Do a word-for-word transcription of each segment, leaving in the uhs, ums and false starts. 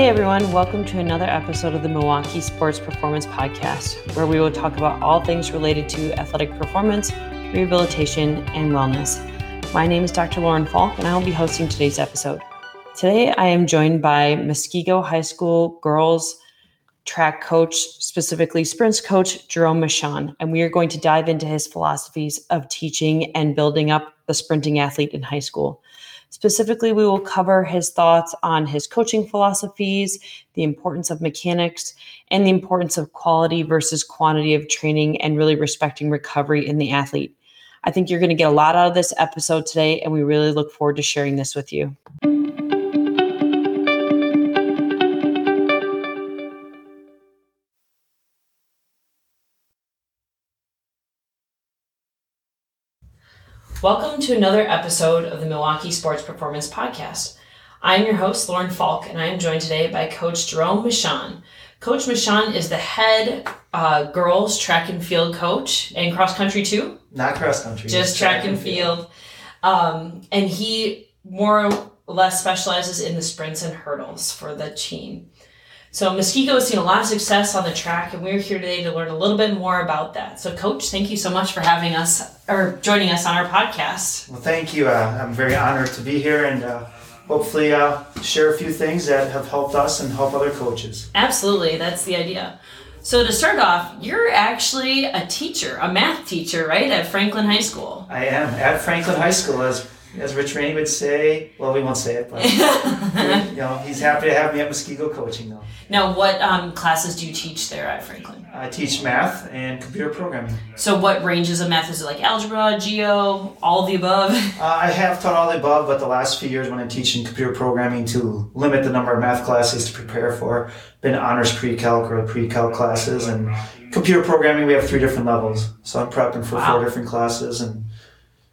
Hey everyone, welcome to another episode of the Milwaukee Sports Performance Podcast, where we will talk about all things related to athletic performance, rehabilitation, and wellness. My name is Doctor Lauren Falk, and I will be hosting today's episode. Today, I am joined by Muskego High School girls track coach, specifically sprints coach, Jerome Missiaen, and we are going to dive into his philosophies of teaching and building up the sprinting athlete in high school. Specifically, we will cover his thoughts on his coaching philosophies, the importance of mechanics, and the importance of quality versus quantity of training and really respecting recovery in the athlete. I think you're going to get a lot out of this episode today, and we really look forward to sharing this with you. Welcome to another episode of the Milwaukee Sports Performance Podcast. I'm your host, Lauren Falk, and I am joined today by Coach Jerome Missiaen. Coach Missiaen is the head uh, girls track and field coach, and cross country too? Not cross country. Just track, track and field. field. Um, and he more or less specializes in the sprints and hurdles for the team. So Muskego has seen a lot of success on the track, and we're here today to learn a little bit more about that. So Coach, thank you so much for having us, or joining us on our podcast. Well, thank you. Uh, I'm very honored to be here and uh, hopefully uh, share a few things that have helped us and help other coaches. Absolutely. That's the idea. So to start off, you're actually a teacher, a math teacher, right, at Franklin High School? I am at Franklin High School, as As Rich Rainey would say, well, we won't say it, but you know, he's happy to have me at Muskego coaching, though. Now, what um, classes do you teach there at Franklin? I teach math and computer programming. So what ranges of math? Is it like algebra, geo, all of the above? Uh, I have taught all the above, but the last few years when I'm teaching computer programming to limit the number of math classes to prepare for, been honors pre-calc or pre-calc classes. And computer programming, we have three different levels. So I'm prepping for wow. four different classes. and.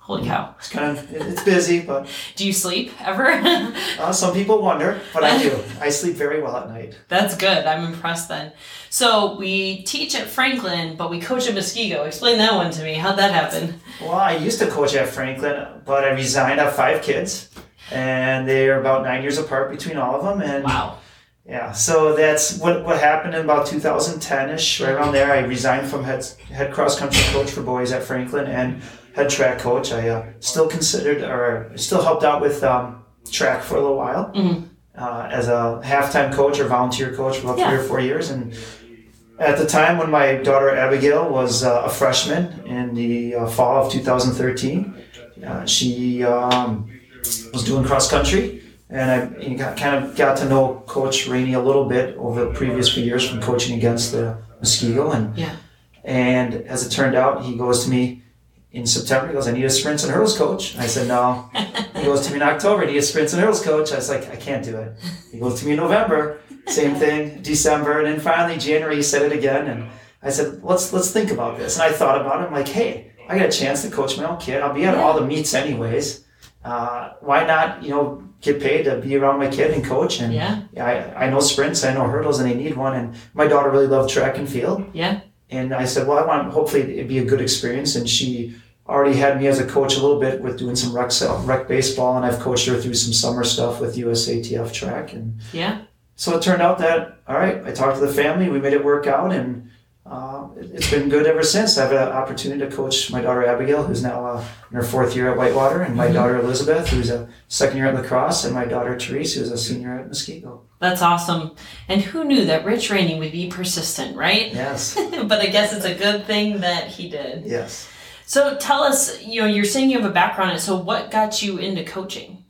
Holy cow. It's kind of, it's busy, but... Do you sleep ever? uh, some people wonder, but I do. I sleep very well at night. That's good. I'm impressed then. So we teach at Franklin, but we coach at Muskego. Explain that one to me. How'd that happen? Well, I used to coach at Franklin, but I resigned. I have five kids, and they are about nine years apart between all of them. And wow. Yeah, so that's what, what happened in about two thousand ten-ish, right around there. I resigned from head, head cross-country coach for boys at Franklin, and... head track coach. I uh, still considered or still helped out with um, track for a little while mm-hmm. uh, as a half-time coach or volunteer coach for about yeah. three or four years. And at the time when my daughter Abigail was uh, a freshman in the uh, fall of two thousand thirteen, uh, she um, was doing cross-country. And I you got, kind of got to know Coach Rainey a little bit over the previous few years from coaching against the Muskego. And, yeah. and as it turned out, he goes to me, in September, he goes, I need a sprints and hurdles coach. I said, no. He goes to me in October, I need a sprints and hurdles coach. I was like, I can't do it. He goes to me in November, same thing, December. And then finally, January, he said it again. And I said, let's let's think about this. And I thought about it. I'm like, hey, I got a chance to coach my own kid. I'll be at all the meets anyways. Uh, why not, you know, get paid to be around my kid and coach? And yeah. I, I know sprints, I know hurdles, and they need one. And my daughter really loved track and field. Yeah. And I said, well, I want, hopefully it'd be a good experience. And she already had me as a coach a little bit with doing some rec rec baseball, and I've coached her through some summer stuff with U S A T F track. And yeah. So it turned out that, all right, I talked to the family, we made it work out, and uh, it's been good ever since. I've had an opportunity to coach my daughter Abigail, who's now uh, in her fourth year at Whitewater, and my mm-hmm. daughter Elizabeth, who's a second year at lacrosse, and my daughter Therese, who's a senior at Muskego. That's awesome. And who knew that Rich Rainey would be persistent, right? Yes. But I guess it's a good thing that he did. Yes. So tell us, you know, you're saying you have a background in it, so what got you into coaching?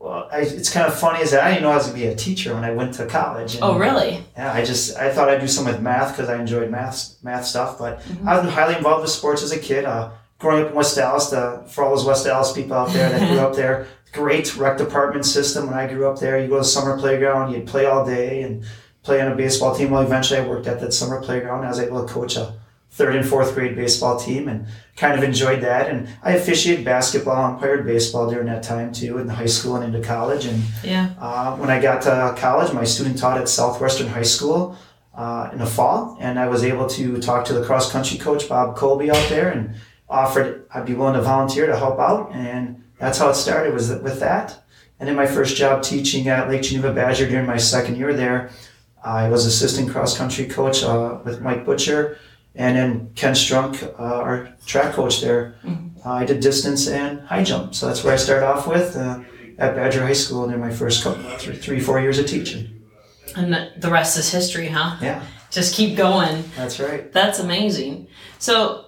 Well, I, it's kind of funny is that I didn't know I was going to be a teacher when I went to college. And, oh, really? Yeah, I just, I thought I'd do something with math because I enjoyed math math stuff, but mm-hmm. I was highly involved with sports as a kid. Uh, growing up in West Dallas, the, for all those West Dallas people out there that grew up there, great rec department system when I grew up there. You go to the summer playground, you'd play all day and play on a baseball team. Well, eventually I worked at that summer playground. I was able to coach a third and fourth grade baseball team and kind of enjoyed that. And I officiated basketball, umpired baseball during that time too, in high school and into college. And yeah. uh, when I got to college, my student taught at Southwestern High School uh, in the fall. And I was able to talk to the cross country coach, Bob Colby, out there and offered I'd be willing to volunteer to help out. And that's how it started, was with that. And in my first job teaching at Lake Geneva Badger during my second year there, I was assistant cross-country coach uh, with Mike Butcher, and then Ken Strunk, uh, our track coach there. Mm-hmm. uh, I did distance and high jump, so that's where I started off with uh, at Badger High School and in my first couple, three, three, four years of teaching. And the rest is history, huh? Yeah. Just keep going. That's right. That's amazing. So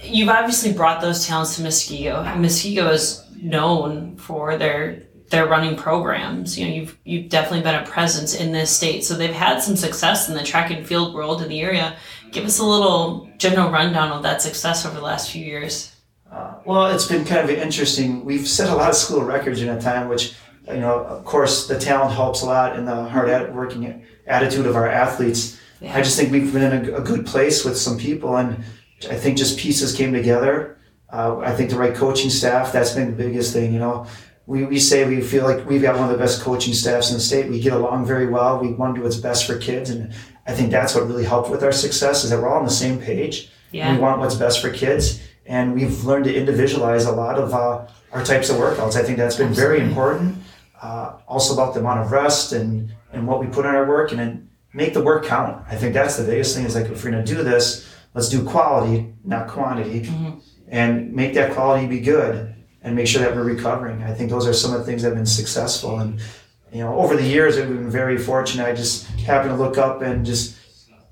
you've obviously brought those talents to Muskego. Muskego is known for their their running programs. You know, you've you've definitely been a presence in this state. So they've had some success in the track and field world in the area. Give us a little general rundown of that success over the last few years. Uh, well, it's been kind of interesting. We've set a lot of school records in a time, which, you know, of course, the talent helps a lot and the hard working attitude of our athletes. Yeah. I just think we've been in a, a good place with some people, and I think just pieces came together. Uh, I think the right coaching staff, that's been the biggest thing, you know. We we say we feel like we've got one of the best coaching staffs in the state. We get along very well. We want to do what's best for kids, and I think that's what really helped with our success is that we're all on the same page. Yeah. We want what's best for kids, and we've learned to individualize a lot of uh, our types of workouts. I think that's been Absolutely. very important. Uh, also about the amount of rest and, and what we put in our work, and then make the work count. I think that's the biggest thing is like, if we're going to do this, let's do quality, not quantity, mm-hmm. and make that quality be good and make sure that we're recovering. I think those are some of the things that have been successful. And, you know, over the years, we've been very fortunate. I just happened to look up and just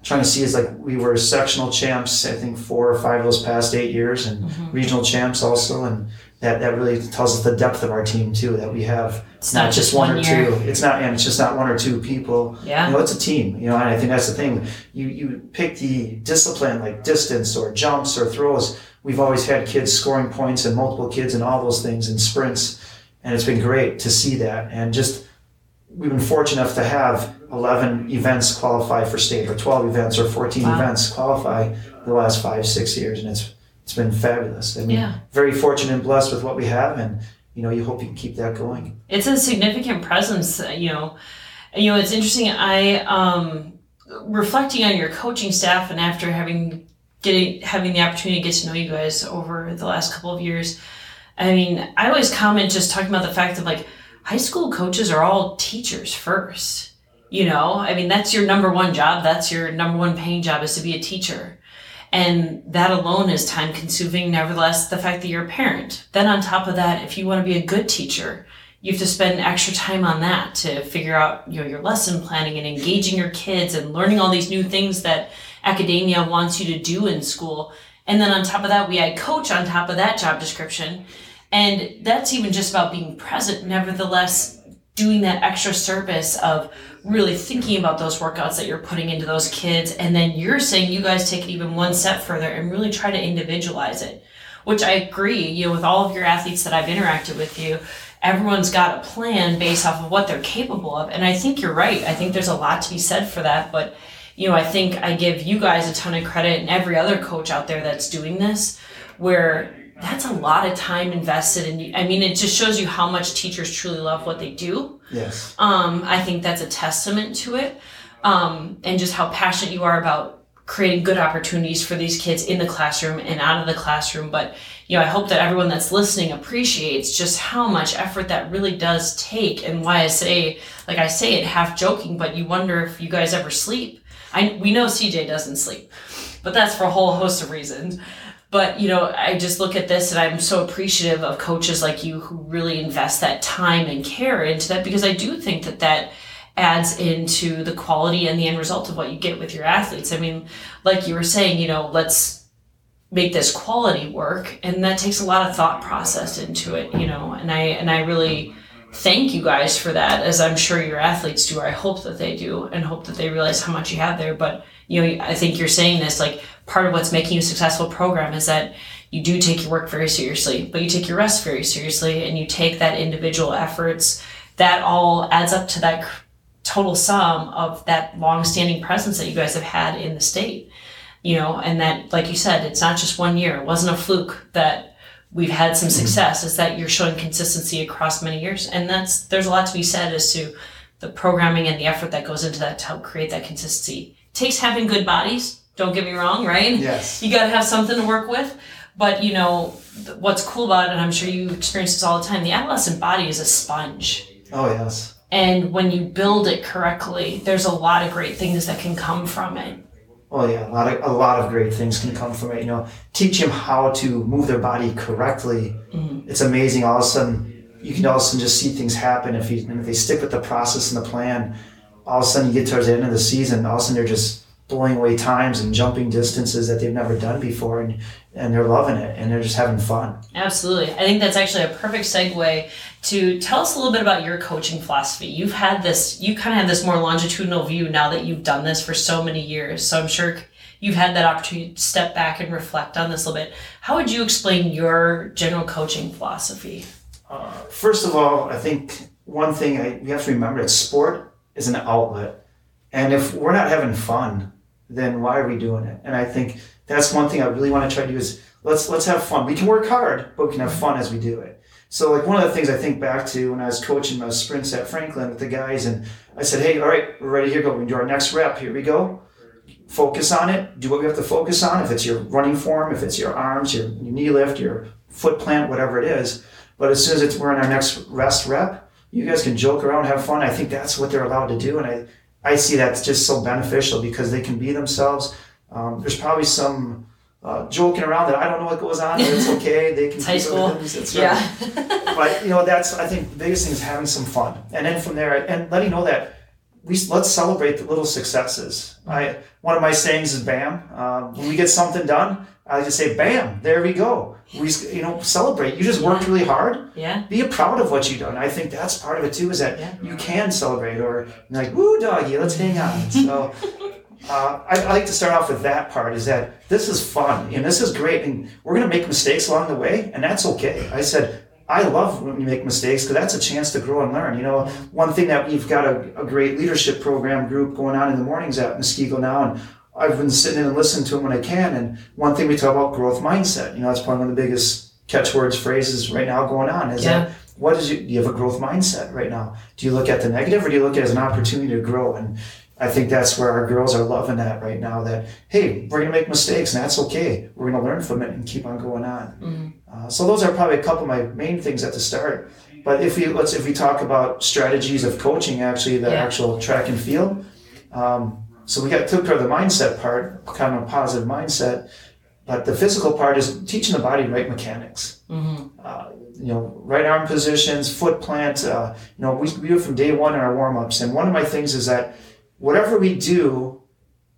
trying to see is like we were sectional champs, I think four or five of those past eight years and mm-hmm. regional champs also. And that, that really tells us the depth of our team too, that we have it's not, not just one, one or year. two. It's not, and it's just not one or two people. Yeah. You know, it's a team, you know, and I think that's the thing. You, you pick the discipline like distance or jumps or throws. We've always had kids scoring points and multiple kids and all those things and sprints. And it's been great to see that. And just, we've been fortunate enough to have eleven events qualify for state or twelve events or fourteen wow. events qualify the last five, six years. And it's, it's been fabulous. I mean, yeah. very fortunate and blessed with what we have. And, you know, you hope you can keep that going. It's a significant presence, you know, you know, it's interesting. I, um, reflecting on your coaching staff and after having getting, having the opportunity to get to know you guys over the last couple of years. I mean, I always comment just talking about the fact of like, high school coaches are all teachers first, you know? I mean, that's your number one job. That's your number one paying job is to be a teacher. And that alone is time consuming. Nevertheless, the fact that you're a parent. Then on top of that, if you want to be a good teacher, you have to spend extra time on that to figure out, you know, your lesson planning and engaging your kids and learning all these new things that academia wants you to do in school. And then on top of that, we add coach on top of that job description. And that's even just about being present, nevertheless, doing that extra service of really thinking about those workouts that you're putting into those kids. And then you're saying you guys take it even one step further and really try to individualize it, which I agree, you know, with all of your athletes that I've interacted with you, everyone's got a plan based off of what they're capable of. And I think you're right. I think there's a lot to be said for that. But, you know, I think I give you guys a ton of credit and every other coach out there that's doing this where that's a lot of time invested in you. I mean, it just shows you how much teachers truly love what they do. Yes. Um, I think that's a testament to it. Um, and just how passionate you are about creating good opportunities for these kids in the classroom and out of the classroom. But, you know, I hope that everyone that's listening appreciates just how much effort that really does take and why I say, like I say it half joking, but you wonder if you guys ever sleep. I, we know C J doesn't sleep, but that's for a whole host of reasons. But, you know, I just look at this and I'm so appreciative of coaches like you who really invest that time and care into that, because I do think that that adds into the quality and the end result of what you get with your athletes. I mean, like you were saying, you know, let's make this quality work. And that takes a lot of thought process into it, you know, and I and I really thank you guys for that, as I'm sure your athletes do. I hope that they do and hope that they realize how much you have there. But, you know, I think you're saying this, like, part of what's making you a successful program is that you do take your work very seriously, but you take your rest very seriously, and you take that individual efforts. That all adds up to that total sum of that long-standing presence that you guys have had in the state, you know, and that, like you said, it's not just one year. It wasn't a fluke that we've had some success. It's that you're showing consistency across many years. And that's, there's a lot to be said as to the programming and the effort that goes into that to help create that consistency. It takes having good bodies. Don't get me wrong, right? Yes. You got to have something to work with. But, you know, what's cool about it, and I'm sure you experience this all the time, the adolescent body is a sponge. Oh, yes. And when you build it correctly, there's a lot of great things that can come from it. Oh, yeah, a lot of, a lot of great things can come from it. You know, teach them how to move their body correctly. Mm-hmm. It's amazing. All of a sudden, you can all of a sudden just see things happen. If, you, if they stick with the process and the plan, all of a sudden you get towards the end of the season, all of a sudden they're just blowing away times and jumping distances that they've never done before, and and they're loving it, and they're just having fun. Absolutely. I think that's actually a perfect segue to tell us a little bit about your coaching philosophy. You've had this, you kind of have this more longitudinal view now that you've done this for so many years. So I'm sure you've had that opportunity to step back and reflect on this a little bit. How would you explain your general coaching philosophy? Uh, first of all, I think one thing I, we have to remember is sport is an outlet. And if we're not having fun, then why are we doing it? And I think that's one thing I really want to try to do is let's let's have fun. We can work hard, but we can have fun as we do it. So like one of the things I think back to when I was coaching my sprints at Franklin with the guys, and I said, hey, all right, we're ready, here go. We can do our next rep. Here we go. Focus on it. Do what we have to focus on. If it's your running form, if it's your arms, your, your knee lift, your foot plant, whatever it is. But as soon as it's, we're in our next rest rep, you guys can joke around, have fun. I think that's what they're allowed to do. And I I see that's just so beneficial because they can be themselves. Um, there's probably some uh, joking around that I don't know what goes on, but it's okay. They can. It's high school. It's yeah. But you know, that's I think the biggest thing is having some fun, and then from there, and letting you know that we let's celebrate the little successes. I one of my sayings is "Bam." Um, when we get something done, I just say "Bam." There we go. We you know celebrate. You just worked yeah. really hard. Yeah. Be proud of what you've done. I think that's part of it too. Is that yeah. you can celebrate, or like "Woo, doggy, let's hang on." So uh, I, I like to start off with that part. Is that this is fun and this is great, and we're gonna make mistakes along the way, and that's okay. I said I love when you make mistakes because that's a chance to grow and learn. You know, one thing that we've got a, a great leadership program group going on in the mornings at Muskego now, and I've been sitting in and listening to them when I can. And one thing we talk about growth mindset. You know, that's probably one of the biggest catchwords phrases right now going on. Is yeah. that what is you? Do you have a growth mindset right now? Do you look at the negative or do you look at it as an opportunity to grow? And I think that's where our girls are loving that right now. That hey, we're gonna make mistakes and that's okay. We're gonna learn from it and keep on going on. Mm-hmm. Uh, so those are probably a couple of my main things at the start. But if we let's if we talk about strategies of coaching, actually the yeah. actual track and field. Um, So we got took care of the mindset part, kind of a positive mindset, but the physical part is teaching the body right mechanics. Mm-hmm. Uh, you know, right arm positions, foot plant. Uh, you know, we, we do it from day one in our warm ups. And one of my things is that whatever we do,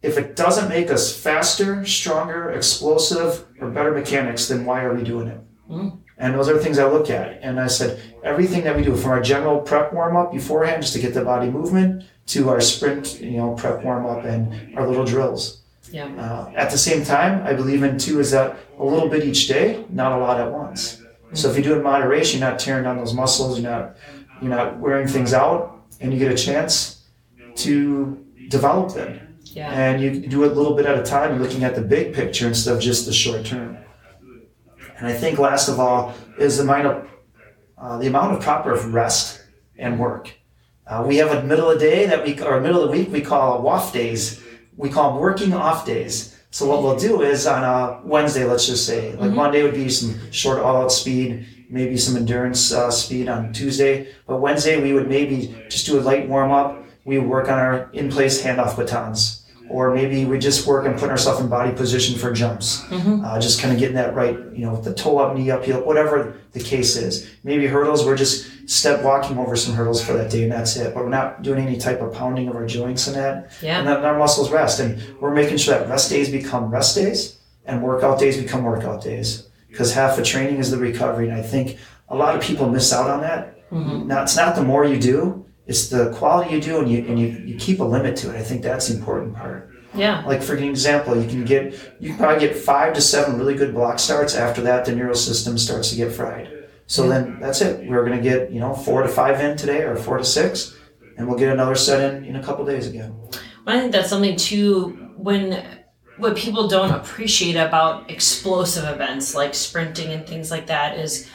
if it doesn't make us faster, stronger, explosive, or better mechanics, then why are we doing it? Mm-hmm. And those are things I look at. And I said, everything that we do from our general prep warm-up beforehand, just to get the body movement, to our sprint, you know, prep warm-up and our little drills. Yeah. Uh, at the same time, I believe in too is that a little bit each day, not a lot at once. Mm-hmm. So if you do it in moderation, you're not tearing down those muscles, you're not, you're not wearing things out, and you get a chance to develop them. Yeah. And you do it a little bit at a time, you're looking at the big picture instead of just the short term. And I think last of all is the amount of, uh, the amount of proper rest and work. Uh, we have a middle of the day that we, or middle of the week, we call W O F days. We call them working off days. So what we'll do is on a Wednesday, let's just say, like mm-hmm. Monday would be some short all-out speed, maybe some endurance uh, speed on Tuesday. But Wednesday, we would maybe just do a light warm-up. We work on our in-place handoff batons. Or maybe we just work on putting ourselves in body position for jumps. Mm-hmm. Uh, just kind of getting that right, you know, the toe up, knee up, heel, whatever the case is. Maybe hurdles, we're just step walking over some hurdles for that day and that's it. But we're not doing any type of pounding of our joints and that. Yeah. And our muscles rest. And we're making sure that rest days become rest days and workout days become workout days. Because half the training is the recovery. And I think a lot of people miss out on that. Mm-hmm. Now, it's not the more you do. It's the quality you do, and you and you, you keep a limit to it. I think that's the important part. Yeah. Like for an example, you can get you can probably get five to seven really good block starts. After that, the neural system starts to get fried. So yeah. then that's it. We're gonna get you know four to five in today, or four to six, and we'll get another set in in a couple of days again. Well, I think that's something too when. What people don't appreciate about explosive events like sprinting and things like that is.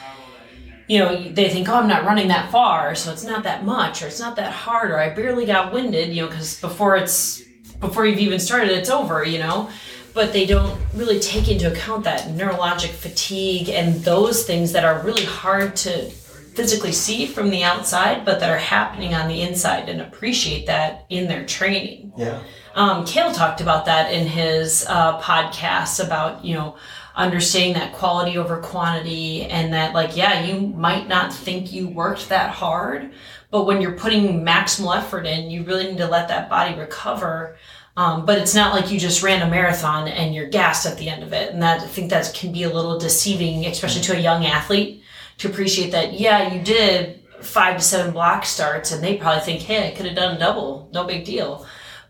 You know, they think, oh, I'm not running that far, so it's not that much, or it's not that hard, or I barely got winded, you know, because before it's, before you've even started, it's over, you know, but they don't really take into account that neurologic fatigue and those things that are really hard to physically see from the outside, but that are happening on the inside, and appreciate that in their training. Yeah. Um, Kale talked about that in his uh, podcast about, you know, understanding that quality over quantity, and that, like, yeah, you might not think you worked that hard, but when you're putting maximal effort in, you really need to let that body recover. Um, but it's not like you just ran a marathon and you're gassed at the end of it. And that, I think that can be a little deceiving, especially to a young athlete, to appreciate that, yeah, you did five to seven block starts, and they probably think, hey, I could have done double, no big deal.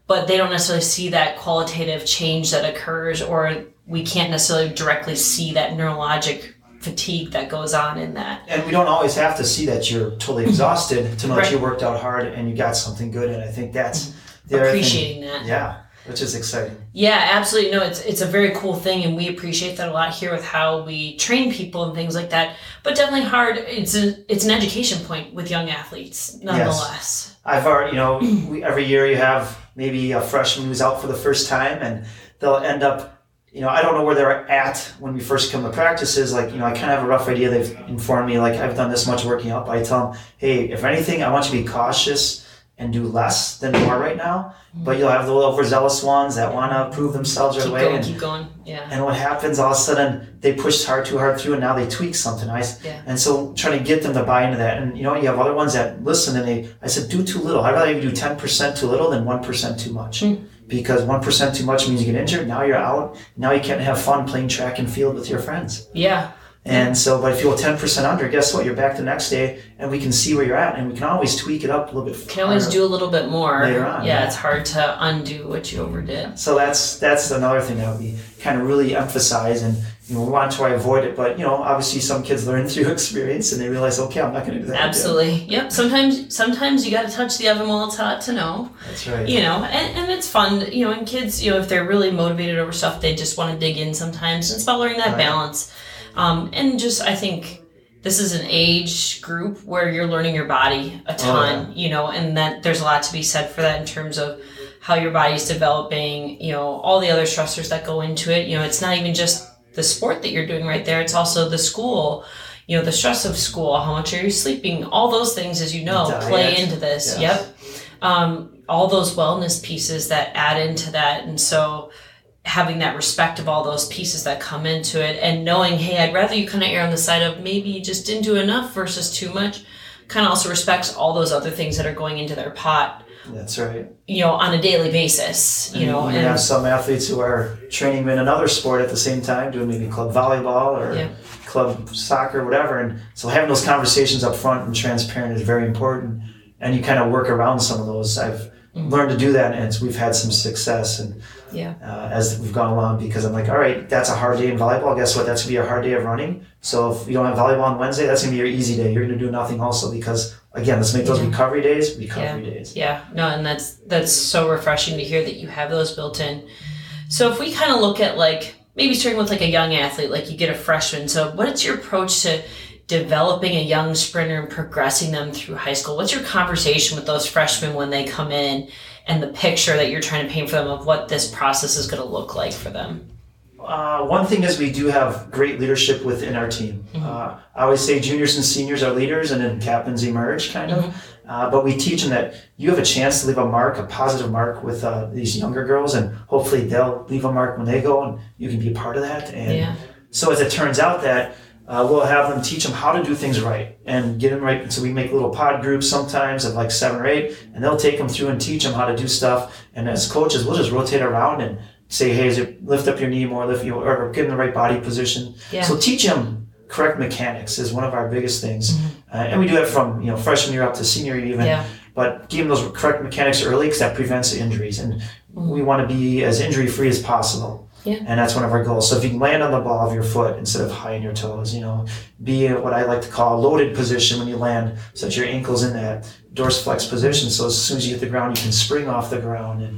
But they don't necessarily see that qualitative change that occurs, or we can't necessarily directly see that neurologic fatigue that goes on in that. And we don't always have to see that you're totally exhausted to know right. that you worked out hard and you got something good. And I think that's the appreciating thing, that. Yeah, which is exciting. Yeah, absolutely. No, it's it's a very cool thing, and we appreciate that a lot here with how we train people and things like that. But definitely hard. It's a, it's an education point with young athletes, nonetheless. Yes. I've already, you know, we, every year you have maybe a freshman who's out for the first time, and they'll end up. You know, I don't know where they're at when we first come to practices. Like, you know, I kind of have a rough idea. They've informed me, like, I've done this much working out. But I tell them, hey, if anything, I want you to be cautious and do less than you are right now. But you'll have the little overzealous ones that want to prove themselves right away. Keep going, and, keep going. Yeah. And what happens, all of a sudden, they pushed hard, too hard through, and now they tweak something. I, yeah. And so trying to get them to buy into that. And, you know, you have other ones that listen, and they, I said, do too little. I'd rather you do ten percent too little than one percent too much. Mm. Because one percent too much means you get injured. Now you're out. Now you can't have fun playing track and field with your friends. Yeah. And so, but if you go ten percent under, guess what? You're back the next day, and we can see where you're at, and we can always tweak it up a little bit. Can always do a little bit more. Later on. Yeah, yeah, it's hard to undo what you overdid. So that's that's another thing that we kind of really emphasize, and you know, we want to try to avoid it. But, you know, obviously some kids learn through experience, and they realize, okay, I'm not going to do that. Absolutely. Again. Yep. Sometimes sometimes you got to touch the oven while it's hot to know. That's right. You know, and, and it's fun. You know, and kids, you know, if they're really motivated over stuff, they just want to dig in sometimes. And it's about learning that right. balance. Um, and just, I think this is an age group where you're learning your body a ton, oh, yeah. you know, and that there's a lot to be said for that in terms of how your body's developing, you know, all the other stressors that go into it. You know, it's not even just the sport that you're doing right there. It's also the school, you know, the stress of school, how much are you sleeping? All those things, as you know, Diet. play into this. Yes. Yep. Um, all those wellness pieces that add into that. And so, having that respect of all those pieces that come into it, and knowing, hey, I'd rather you kind of err on the side of maybe you just didn't do enough versus too much, kind of also respects all those other things that are going into their pot. That's right. You know, on a daily basis, you and know. You and have some athletes who are training in another sport at the same time, doing maybe club volleyball or yeah. club soccer, whatever. And so having those conversations up front and transparent is very important. And you kind of work around some of those. I've Mm-hmm. learn to do that, and it's, we've had some success, and yeah. uh, as we've gone along, because I'm like, all right, that's a hard day in volleyball. Guess what? That's gonna be a hard day of running. So if you don't have volleyball on Wednesday, that's gonna be your easy day. You're gonna do nothing also, because again, let's make those yeah. recovery days, recovery yeah. days. Yeah, no, and that's that's so refreshing to hear that you have those built in. So if we kind of look at, like, maybe starting with like a young athlete, like you get a freshman. So what's your approach to developing a young sprinter and progressing them through high school? What's your conversation with those freshmen when they come in, and the picture that you're trying to paint for them of what this process is going to look like for them? Uh, one thing is, we do have great leadership within our team. Mm-hmm. Uh, I always say juniors and seniors are leaders, and then captains emerge, kind of. Mm-hmm. Uh, but we teach them that you have a chance to leave a mark, a positive mark with uh, these younger girls, and hopefully they'll leave a mark when they go, and you can be a part of that. And yeah. so as it turns out that, Uh, we'll have them, teach them how to do things right and get them right. So we make little pod groups sometimes of like seven or eight, and they'll take them through and teach them how to do stuff. And as coaches, we'll just rotate around and say, hey, is it lift up your knee more, lift you, or get in the right body position. Yeah. So teach them correct mechanics is one of our biggest things. Mm-hmm. Uh, and we do it from, you know, freshman year up to senior year even. Yeah. But give them those correct mechanics early, because that prevents injuries. And mm-hmm. we want to be as injury-free as possible. Yeah. And that's one of our goals. So if you can land on the ball of your foot instead of high in your toes, you know, be in what I like to call a loaded position when you land, so that your ankle's in that dorsiflex position. So as soon as you hit the ground, you can spring off the ground, and,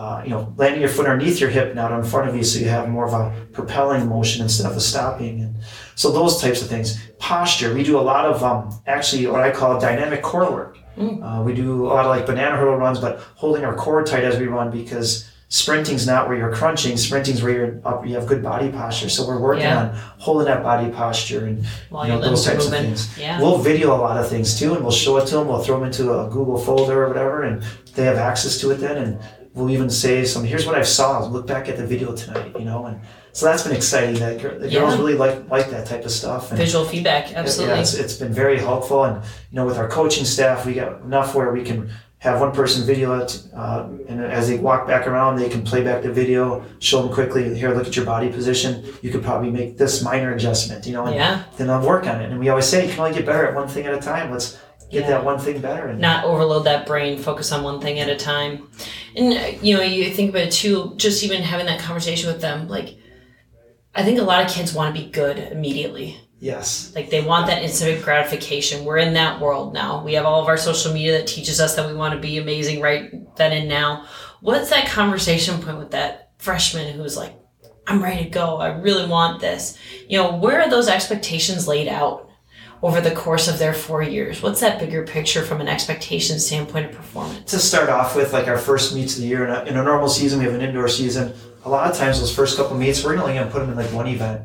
uh, you know, landing your foot underneath your hip, not in front of you, so you have more of a propelling motion instead of a stopping. And so those types of things. Posture. We do a lot of um, actually what I call dynamic core work. Mm. Uh, we do a lot of like banana hurdle runs, but holding our core tight as we run, because sprinting's not where you're crunching. Sprinting's where you're up, you have good body posture. So we're working yeah. on holding that body posture and you know, those types moving. of things. Yeah. We'll video a lot of things too, and we'll show it to them. We'll throw them into a Google folder or whatever, and they have access to it then. And we'll even say some, here's what I saw. Look back at the video tonight, you know. And so that's been exciting. That the yeah. girls really like like that type of stuff. And visual feedback, absolutely. It, yeah, it's, it's been very helpful. And you know, with our coaching staff, we got enough where we can have one person video it, uh, and as they walk back around, they can play back the video, show them quickly, here, look at your body position. You could probably make this minor adjustment, you know, and yeah. then they'll work on it. And we always say, you can only get better at one thing at a time. Let's get yeah. that one thing better. And not overload that brain, focus on one thing at a time. And, you know, you think about it too, just even having that conversation with them, like, I think a lot of kids want to be good immediately. Yes. Like they want that instant gratification. We're in that world now. We have all of our social media that teaches us that we want to be amazing right then and now. What's that conversation point with that freshman who's like, I'm ready to go. I really want this. You know, where are those expectations laid out over the course of their four years? What's that bigger picture from an expectation standpoint of performance? To start off with, like our first meets of the year, in a, in a normal season, we have an indoor season. A lot of times those first couple meets, we're only going to put them in like one event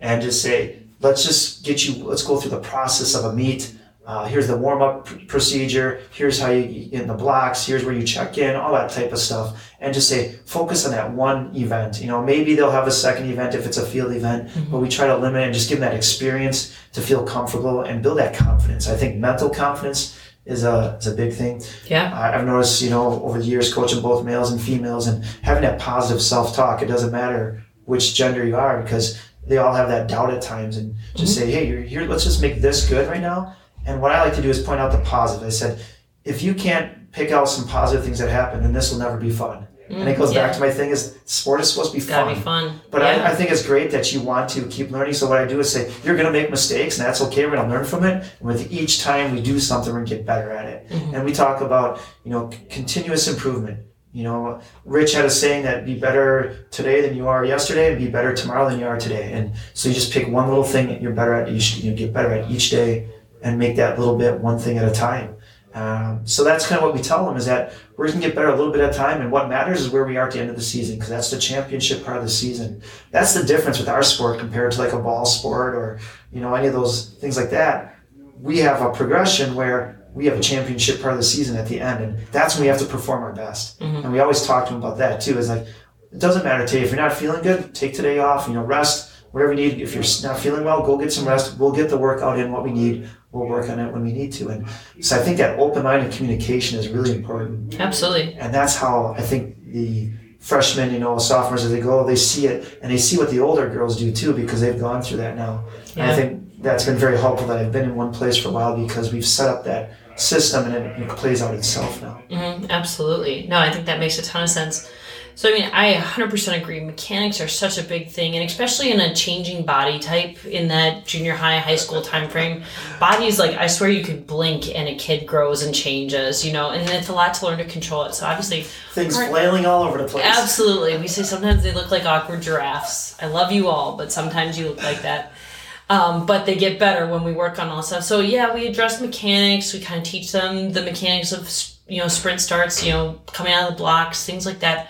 and just say, let's just get you, let's go through the process of a meet. Uh, here's the warm-up pr- procedure. Here's how you get in the blocks. Here's where you check in, all that type of stuff. And just say, focus on that one event. You know, maybe they'll have a second event if it's a field event, mm-hmm. but we try to limit and just give them that experience to feel comfortable and build that confidence. I think mental confidence is a is a big thing. Yeah. Uh, I've noticed, you know, over the years, coaching both males and females and having that positive self-talk. It doesn't matter which gender you are, because they all have that doubt at times, and just mm-hmm. say, hey, you're here, let's just make this good right now. And what I like to do is point out the positive. I said, if you can't pick out some positive things that happen, then this will never be fun. Mm-hmm. And it goes yeah. back to my thing is sport is supposed to be it's fun. Gotta be fun. But yeah. I, I think it's great that you want to keep learning. So what I do is say, you're going to make mistakes, and that's okay. We're going to learn from it. And with each time we do something, we're going to get better at it. Mm-hmm. And we talk about, you know, c- continuous improvement. You know, Rich had a saying that be better today than you are yesterday, and be better tomorrow than you are today. And so you just pick one little thing that you're better at each, you know, get better at each day, and make that little bit one thing at a time. Um, so that's kind of what we tell them, is that we're going to get better a little bit at a time. And what matters is where we are at the end of the season, because that's the championship part of the season. That's the difference with our sport compared to like a ball sport or, you know, any of those things like that. We have a progression where we have a championship part of the season at the end, and that's when we have to perform our best. Mm-hmm. And we always talk to them about that too. Is like, it doesn't matter today. If you're not feeling good, take today off, you know, rest, whatever you need. If you're not feeling well, go get some rest. We'll get the workout in what we need. We'll work on it when we need to. And so I think that open-minded communication is really important. Absolutely. And that's how I think the freshmen, you know, sophomores, as they go, they see it, and they see what the older girls do too, because they've gone through that now. Yeah. And I think that's been very helpful that I've been in one place for a while, because we've set up that system, and it, it plays out itself now. Mm-hmm, absolutely. No, I think that makes a ton of sense. So, I mean, I one hundred percent agree. Mechanics are such a big thing, and especially in a changing body type in that junior high, high school time frame. Bodies, like, I swear you could blink and a kid grows and changes, you know, and it's a lot to learn to control it. So, obviously, things flailing all over the place. Absolutely. We say sometimes they look like awkward giraffes. I love you all, but sometimes you look like that. Um, but they get better when we work on all stuff. So, yeah, we address mechanics. We kind of teach them the mechanics of, you know, sprint starts, you know, coming out of the blocks, things like that.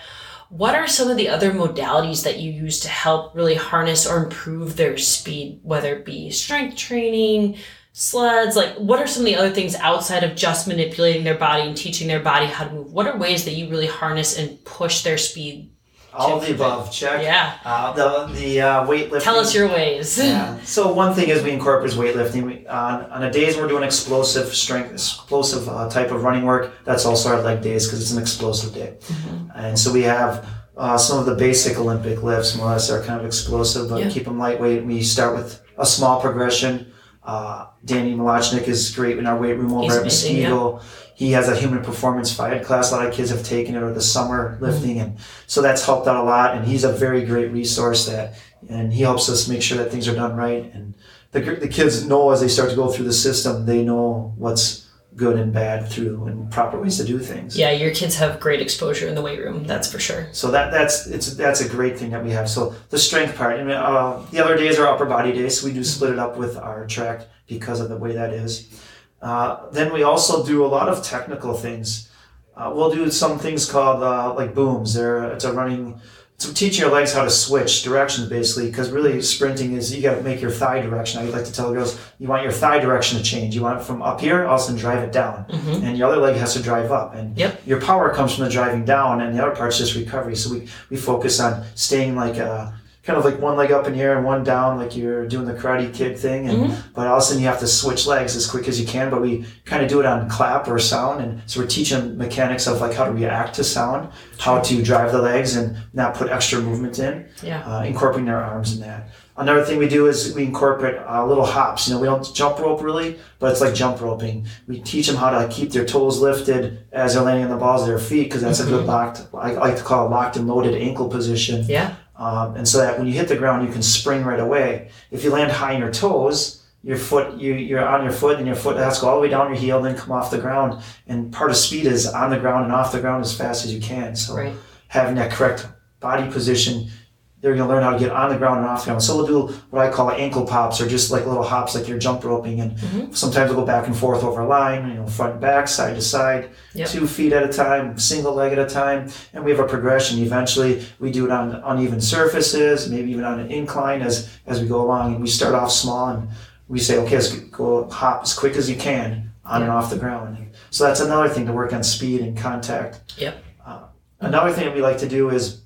What are some of the other modalities that you use to help really harness or improve their speed, whether it be strength training, sleds? Like, what are some of the other things outside of just manipulating their body and teaching their body how to move? What are ways that you really harness and push their speed? All of the above. Check. Yeah. Uh, the the uh, weightlifting. Tell us your ways. Yeah. So one thing is we incorporate weightlifting. We, uh, on the days we're doing explosive strength, explosive uh, type of running work, that's also our leg days, because it's an explosive day. Mm-hmm. And so we have uh, some of the basic Olympic lifts, more or less, are kind of explosive, but yeah. keep them lightweight. We start with a small progression. Uh, Danny Malachnik is great in our weight room over He's at Muskego. Yeah. He has a human performance five class. A lot of kids have taken it over the summer lifting, and so that's helped out a lot. And he's a very great resource that, and he helps us make sure that things are done right. And the the kids know, as they start to go through the system, they know what's good and bad through and proper ways to do things. Yeah, your kids have great exposure in the weight room. That's for sure. So that that's it's that's a great thing that we have. So the strength part. I mean, uh, the other days are upper body days. So we do split it up with our track because of the way that is. Uh, then we also do a lot of technical things. Uh, we'll do some things called uh, like booms. They're, it's a running, it's teaching your legs how to switch directions basically, because really sprinting is you got to make your thigh direction. I like to tell the girls, you want your thigh direction to change. You want it from up here, all of a sudden drive it down. Mm-hmm. And your other leg has to drive up. And yep. your power comes from the driving down, and the other part's just recovery. So we, we focus on staying like a, kind of like one leg up in here and one down, like you're doing the Karate Kid thing. And mm-hmm. But all of a sudden you have to switch legs as quick as you can. But we kind of do it on clap or sound. And so we're teaching mechanics of like how to react to sound, how to drive the legs and not put extra movement in, yeah. uh, incorporating our arms in that. Another thing we do is we incorporate uh, little hops. You know, we don't jump rope really, but it's like jump roping. We teach them how to keep their toes lifted as they're landing on the balls of their feet, because that's mm-hmm. a good locked, I like to call it locked and loaded ankle position. Yeah. Um, and so that when you hit the ground, you can spring right away. If you land high on your toes, your foot, you, you're on your foot, and your foot has to go all the way down your heel, then come off the ground. And part of speed is on the ground and off the ground as fast as you can. So right. having that correct body position, they're going to learn how to get on the ground and off the ground. So we'll do what I call ankle pops, or just like little hops, like you're jump roping. And mm-hmm. sometimes we'll go back and forth over a line, you know, front and back, side to side, yep. two feet at a time, single leg at a time. And we have a progression. Eventually we do it on uneven surfaces, maybe even on an incline as, as we go along. And we start off small and we say, okay, let's go hop as quick as you can on yep. and off the ground. So that's another thing, to work on speed and contact. Yep. Uh, another thing that we like to do is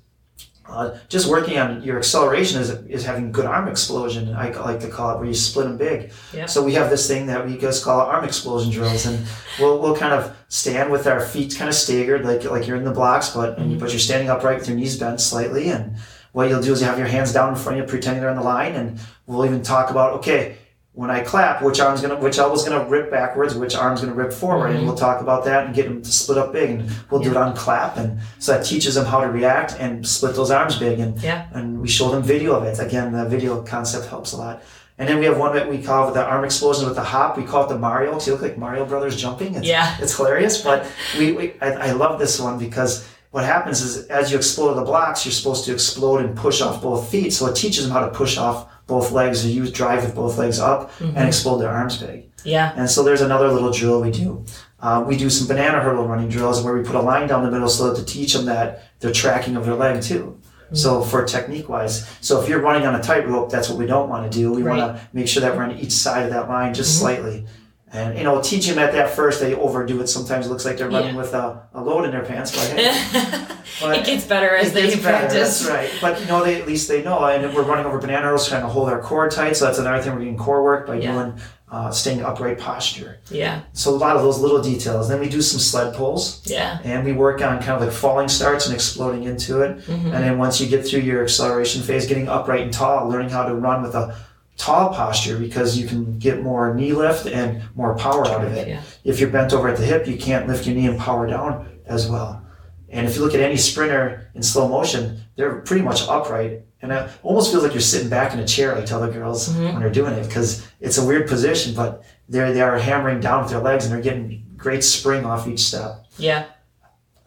Uh, just working on your acceleration is is having good arm explosion, I like to call it, where you split them big. Yeah. So we have this thing that we just call arm explosion drills, and we'll we'll kind of stand with our feet kind of staggered, like like you're in the blocks, but mm-hmm. but you're standing upright with your knees bent slightly. And what you'll do is you have your hands down in front of you, pretending they're on the line, and we'll even talk about, okay, when I clap, which arm's gonna, which elbow's gonna rip backwards, which arm's gonna rip forward, mm-hmm. and we'll talk about that and get them to split up big, and we'll yeah. do it on clap, and so that teaches them how to react and split those arms big, and yeah. and we show them video of it. Again, the video concept helps a lot. And then we have one that we call the arm explosion with the hop. We call it the Mario, because you look like Mario Brothers jumping. It's, yeah, it's hilarious, but we, we I, I love this one because what happens is as you explode the blocks, you're supposed to explode and push off both feet, so it teaches them how to push off both legs, or you drive with both legs up mm-hmm. and explode their arms big. Yeah. And so there's another little drill we do. Uh, we do some banana hurdle running drills where we put a line down the middle so that to teach them that they're tracking of their leg too. Mm-hmm. So for technique wise, so if you're running on a tightrope, that's what we don't want to do. We right. want to make sure that we're on each side of that line just mm-hmm. slightly. And, you know, teach them at that first, they overdo it. Sometimes it looks like they're running yeah. with a, a load in their pants. But, hey, but it gets better as they practice. Better, that's right. But, you know, they, at least they know. And we're running over banana hurdles, trying to hold our core tight. So that's another thing, we're doing core work by yeah. doing uh, staying upright posture. Yeah. So a lot of those little details. Then we do some sled pulls. Yeah. And we work on kind of like falling starts and exploding into it. Mm-hmm. And then once you get through your acceleration phase, getting upright and tall, learning how to run with a tall posture, because you can get more knee lift and more power out of it. Yeah. If you're bent over at the hip, you can't lift your knee and power down as well. And if you look at any sprinter in slow motion, they're pretty much upright. And it almost feels like you're sitting back in a chair, I tell the girls mm-hmm. when they're doing it, because it's a weird position, but they're, they are hammering down with their legs and they're getting great spring off each step. Yeah.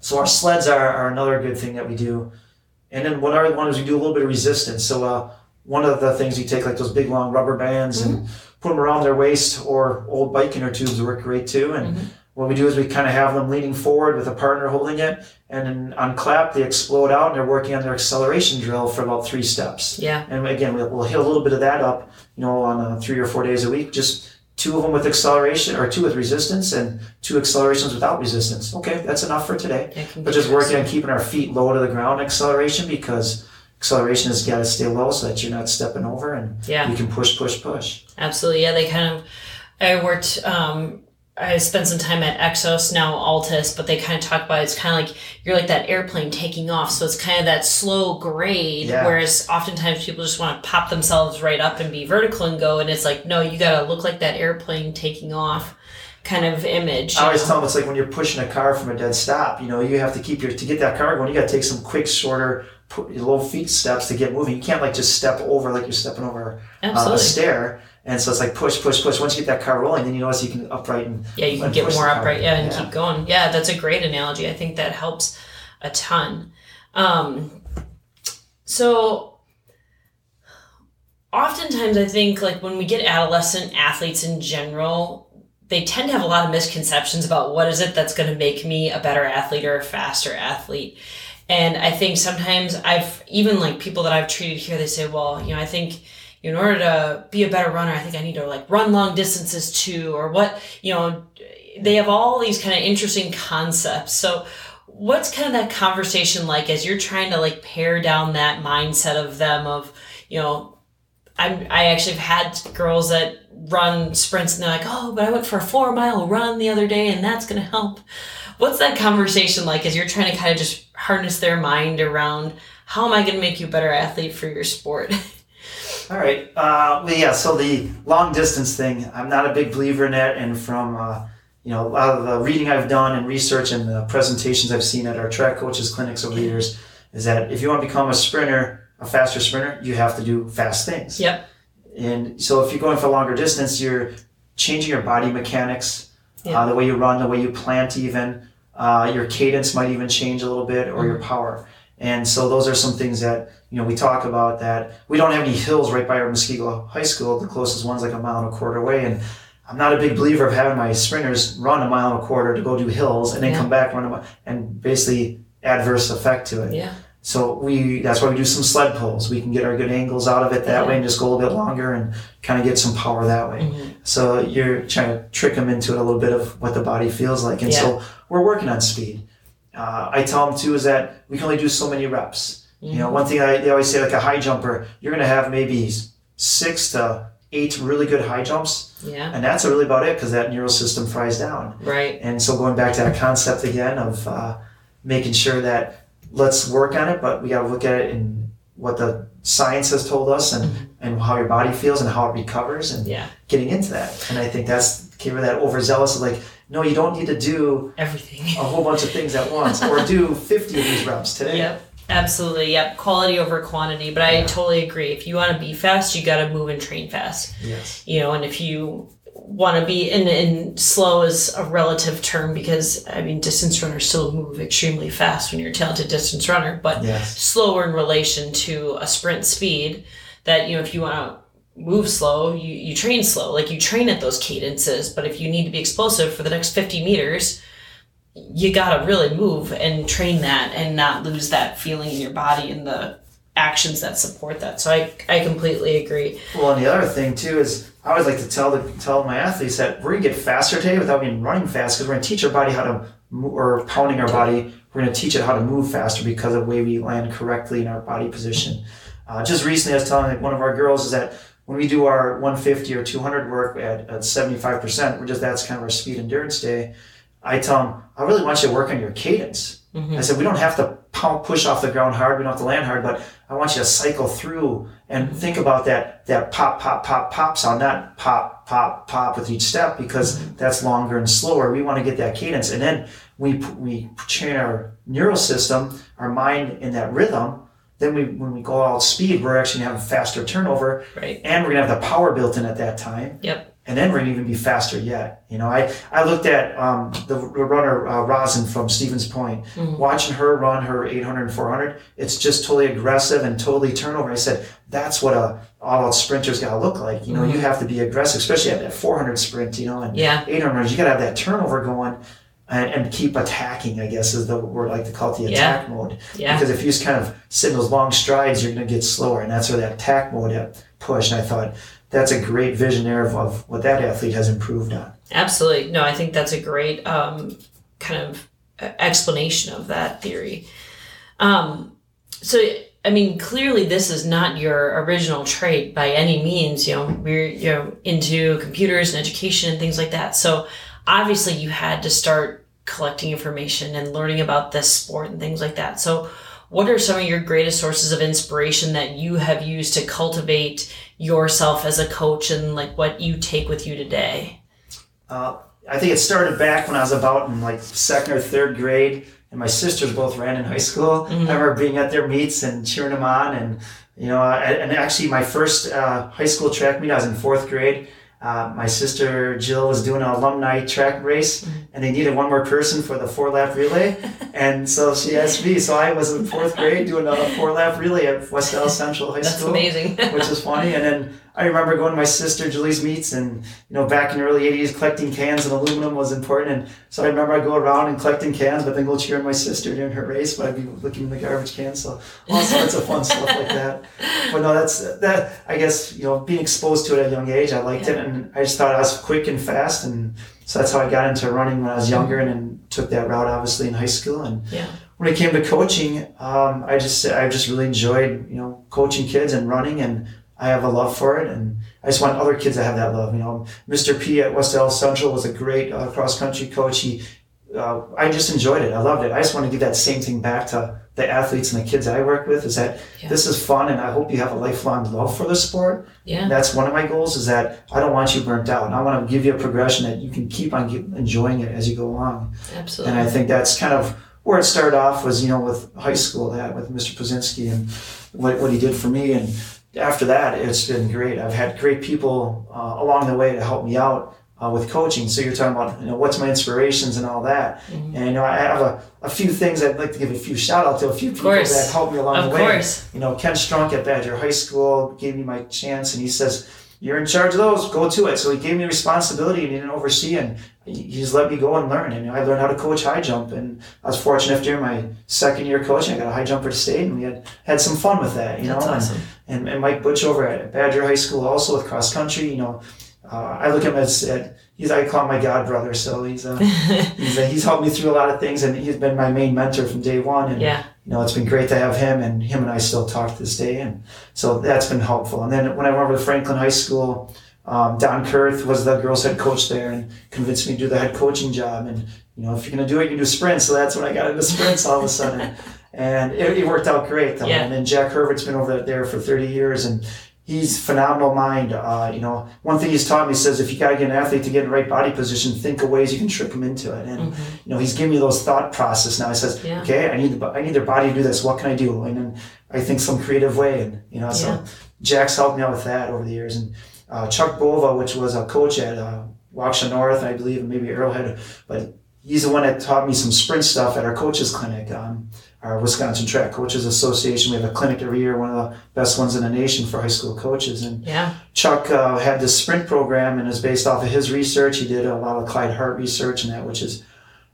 So our sleds are, are another good thing that we do. And then what I want is we do a little bit of resistance. So, uh, one of the things you take, like those big long rubber bands mm-hmm. and put them around their waist, or old bike inner tubes work great too. And mm-hmm. what we do is we kind of have them leaning forward with a partner holding it, and then on clap they explode out and they're working on their acceleration drill for about three steps. Yeah. And again, we'll, we'll hit a little bit of that up, you know, on uh, three or four days a week. Just two of them with acceleration, or two with resistance, and two accelerations without resistance. Okay, that's enough for today. But just working on keeping our feet low to the ground acceleration, because acceleration has got to stay low so that you're not stepping over, and yeah. you can push, push, push. Absolutely. Yeah, they kind of, I worked, um, I spent some time at Exos, now Altus, but they kind of talk about it. It's kind of like you're like that airplane taking off. So it's kind of that slow grade, yeah. whereas oftentimes people just want to pop themselves right up and be vertical and go. And it's like, no, you got to look like that airplane taking off kind of image. I always know? tell them it's like when you're pushing a car from a dead stop. You know, you have to keep your, to get that car going, you got to take some quick, shorter, put your little feet steps to get moving. You can't like just step over like you're stepping over uh, a stair. And so it's like push, push, push. Once you get that car rolling, then you notice you can upright and yeah, you can get more upright. Yeah, and yeah. keep going. Yeah, that's a great analogy. I think that helps a ton. Um, so oftentimes I think like when we get adolescent athletes in general, they tend to have a lot of misconceptions about what is it that's going to make me a better athlete or a faster athlete. And I think sometimes I've, even like people that I've treated here, they say, well, you know, I think in order to be a better runner, I think I need to like run long distances too, or what, you know, they have all these kind of interesting concepts. So what's kind of that conversation like as you're trying to like pare down that mindset of them of, you know, I'm, I actually have had girls that run sprints and they're like, oh, but I went for a four mile run the other day and that's going to help. What's that conversation like as you're trying to kind of just harness their mind around how am I going to make you a better athlete for your sport? All right. Uh, well, yeah, so the long distance thing, I'm not a big believer in that. And from, uh, you know, a lot of the reading I've done and research and the presentations I've seen at our track coaches, clinics over the years is that if you want to become a sprinter, a faster sprinter, you have to do fast things. Yep. And so if you're going for longer distance, you're changing your body mechanics, yep. uh, the way you run, the way you plant even. Uh, your cadence might even change a little bit or mm-hmm. your power. And so those are some things that, you know, we talk about that. We don't have any hills right by our Muskego High School. The closest one's like a mile and a quarter away. And I'm not a big believer of having my sprinters run a mile and a quarter to go do hills and then yeah. come back, run a mile, and basically adverse effect to it. Yeah. So we that's why we do some sled pulls. We can get our good angles out of it that yeah. way and just go a little bit longer and kind of get some power that way. Mm-hmm. So you're trying to trick them into it a little bit of what the body feels like. And yeah. so we're working on speed. Uh, I tell them too is that we can only do so many reps. Mm-hmm. You know, one thing I, they always say, like a high jumper, you're going to have maybe six to eight really good high jumps. Yeah. And that's really about it because that neural system fries down. Right. And so going back to that concept again of uh, making sure that let's work on it, but we got to look at it in what the science has told us and, mm-hmm. and how your body feels and how it recovers and yeah. getting into that. And I think that's came with that overzealous of like, no, you don't need to do everything, a whole bunch of things at once or do fifty of these reps today. Yep, absolutely. Yep. Quality over quantity. But I yeah. totally agree. If you want to be fast, you got to move and train fast. Yes. You know, and if you want to be in, in slow is a relative term because I mean distance runners still move extremely fast when you're a talented distance runner, but yes. slower in relation to a sprint speed that, you know, if you want to move slow, you, you train slow, like you train at those cadences, but if you need to be explosive for the next fifty meters, you got to really move and train that and not lose that feeling in your body and the actions that support that. So I, I completely agree. Well, and the other thing too is I always like to tell the, tell my athletes that we're going to get faster today without even running fast because we're going to teach our body how to, move, or pounding our body, we're going to teach it how to move faster because of the way we land correctly in our body position. Uh, just recently I was telling like, one of our girls is that when we do our one fifty or two hundred work at, at seventy-five percent, we're just, that's kind of our speed endurance day. I tell them, I really want you to work on your cadence. Mm-hmm. I said, we don't have to pump, push off the ground hard. We don't have to land hard, but I want you to cycle through and think about that, that pop, pop, pop, pop sound, not pop, pop, pop with each step because that's longer and slower. We want to get that cadence. And then we, we train our neural system, our mind in that rhythm. Then we, when we go out speed, we're actually going to have a faster turnover right. and we're going to have the power built in at that time. Yep. And then we're going to even be faster yet. You know, I, I looked at um, the runner, uh, Rosin from Stevens Point, mm-hmm. watching her run her eight hundred and four hundred. It's just totally aggressive and totally turnover. I said, that's what a all-out sprinter's got to look like. You know, mm-hmm. you have to be aggressive, especially at that four hundred sprint, you know, and yeah. eight hundred. You got to have that turnover going and, and keep attacking, I guess is the word I like to call it, the yeah. attack mode. Yeah. Because if you just kind of sit in those long strides, you're going to get slower. And that's where that attack mode at push. And I thought, that's a great vision there of, of what that athlete has improved on. Absolutely. No, I think that's a great um, kind of explanation of that theory. Um, so, I mean, clearly this is not your original trait by any means. You know, we're you know into computers and education and things like that. So obviously you had to start collecting information and learning about this sport and things like that. So what are some of your greatest sources of inspiration that you have used to cultivate yourself as a coach and like what you take with you today? Uh, I think it started back when I was about in like second or third grade and my sisters both ran in high school. Mm-hmm. I remember being at their meets and cheering them on. And, you know, I, and actually my first uh, high school track meet, I was in fourth grade. Uh, my sister Jill was doing an alumni track race and they needed one more person for the four lap relay. And so she asked me, so I was in fourth grade doing a four lap relay at West Dallas Central High School. That's amazing. Which is funny. And then I remember going to my sister Julie's meets, and, you know, back in the early eighties, collecting cans and aluminum was important. And so I remember I'd go around and collecting cans, but then go cheering my sister during her race, but I'd be looking in the garbage cans. So all sorts of fun stuff like that. But no, that's that. I guess, you know, being exposed to it at a young age, I liked yeah. it, and I just thought I was quick and fast, and so that's how I got into running when I was younger, and then took that route obviously in high school. And yeah. when it came to coaching, um, I just I just really enjoyed, you know, coaching kids and running, and I have a love for it, and I just want other kids to have that love. You know, Mister P at West Dallas Central was a great uh, cross-country coach. He, uh, I just enjoyed it. I loved it. I just want to give that same thing back to the athletes and the kids I work with, is that yeah. this is fun, and I hope you have a lifelong love for the sport. Yeah. And that's one of my goals, is that I don't want you burnt out, and I want to give you a progression that you can keep on keep enjoying it as you go along. Absolutely. And I think that's kind of where it started off, was, you know, with high school, that with Mister Pazinski and what what he did for me. And after that, it's been great. I've had great people uh, along the way to help me out uh, with coaching. So you're talking about, you know, what's my inspirations and all that. Mm-hmm. And, you know, I have a, a few things I'd like to give a few shout out to, a few people that helped me along of the way. Of course. You know, Ken Strunk at Badger High School gave me my chance, and he says, "You're in charge of those, go to it." So he gave me responsibility, and he didn't oversee, and he just let me go and learn. And I learned how to coach high jump, and I was fortunate enough during my second year coaching, I got a high jumper to state, and we had, had some fun with that, you know. That's awesome. And, and Mike Butcher over at Badger High School, also with cross country, you know, uh, I look at him as, at, he's, I call him my god brother. So he's, uh, he's, uh, he's helped me through a lot of things, and he's been my main mentor from day one. And, yeah. you know, it's been great to have him, and him and I still talk to this day. And so that's been helpful. And then when I went over to Franklin High School, um, Don Kurth was the girls' head coach there, and convinced me to do the head coaching job. And, you know, if you're going to do it, you can do sprints. So that's when I got into sprints all of a sudden. And it, it worked out great. Though. Yeah. And then Jack Herbert's been over there for thirty years, and he's a phenomenal mind. Uh, you know, one thing he's taught me, says, if you got to get an athlete to get in the right body position, think of ways you can trick them into it. And, mm-hmm. you know, he's giving me those thought process now. He says, yeah. okay, I need the, I need their body to do this. What can I do? And then I think some creative way. And, you know, yeah. so Jack's helped me out with that over the years. And uh, Chuck Bova, which was a coach at uh, Waukesha North, I believe, and maybe Arrowhead, but he's the one that taught me some sprint stuff at our coaches clinic, um, our Wisconsin Track Coaches Association. We have a clinic every year, one of the best ones in the nation for high school coaches. And yeah. Chuck uh, had this sprint program, and is based off of his research. He did a lot of Clyde Hart research and that, which is,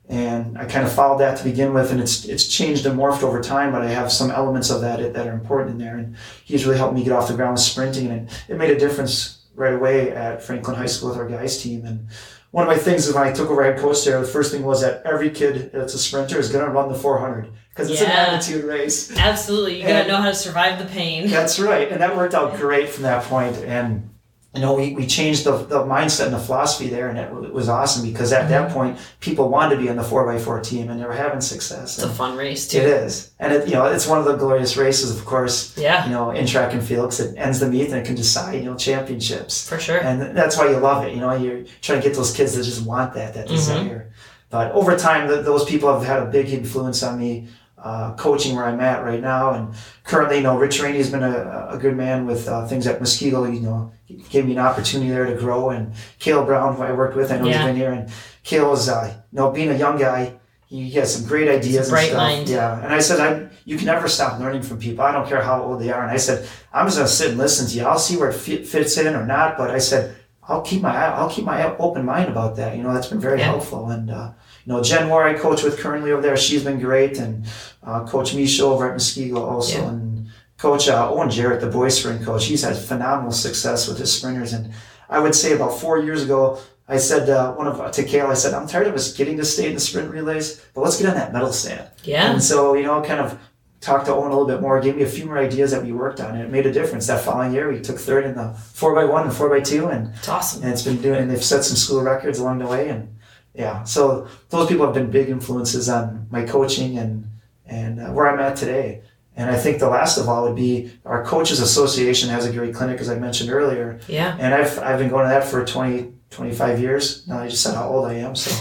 and I kind of followed that to begin with, and it's it's changed and morphed over time, but I have some elements of that that are important in there. And he's really helped me get off the ground with sprinting, and it, it made a difference right away at Franklin High School with our guys team. And one of my things is, when I took over head coach there, the first thing was that every kid that's a sprinter is going to run the four hundred, because it's yeah. an attitude race. Absolutely. You got to know how to survive the pain. That's right. And that worked out great from that point. And, you know, we, we changed the, the mindset and the philosophy there, and it, it was awesome, because at mm-hmm. that point, people wanted to be on the four by four team, and they were having success. It's and a fun race, too. It is. And, it, you know, it's one of the glorious races, of course, yeah. you know, in track and field, because it ends the meet, and it can decide, you know, championships. For sure. And that's why you love it. You know, you're trying to get those kids that just want that, that mm-hmm. desire. But over time, th- those people have had a big influence on me. Uh, coaching where I'm at right now, and currently, you know, Rich Rainey has been a, a good man with uh, things at Muskego. You know, gave me an opportunity there to grow. And Kale Brown, who I worked with, I know yeah. he's been here. And Kale is, uh, you know, being a young guy, he has some great ideas and stuff. Mind. Yeah, and I said, I you can never stop learning from people. I don't care how old they are. And I said, I'm just gonna sit and listen to you. I'll see where it fit, fits in or not. But I said, I'll keep my I'll keep my open mind about that. You know, that's been very yeah. helpful. And uh, you know, Jen Moore, I coach with currently over there. She's been great, and uh, Coach Michaud over at Muskego also, yeah. and Coach uh, Owen Jarrett, the boys sprint coach. He's had phenomenal success with his sprinters. And I would say about four years ago, I said uh, one of uh, to Kale, I said, I'm tired of us getting to stay in the sprint relays, but let's get on that medal stand. Yeah. And so, you know, kind of talked to Owen a little bit more, gave me a few more ideas that we worked on, and it made a difference. That following year, we took third in the four by one and four by two, and it's awesome. And it's been doing, and they've set some school records along the way, and yeah, so those people have been big influences on my coaching and and uh, where I'm at today. And I think the last of all would be our Coaches Association has a great clinic, as I mentioned earlier. Yeah. And I've I've been going to that for twenty, twenty-five years. Now I just said how old I am, so.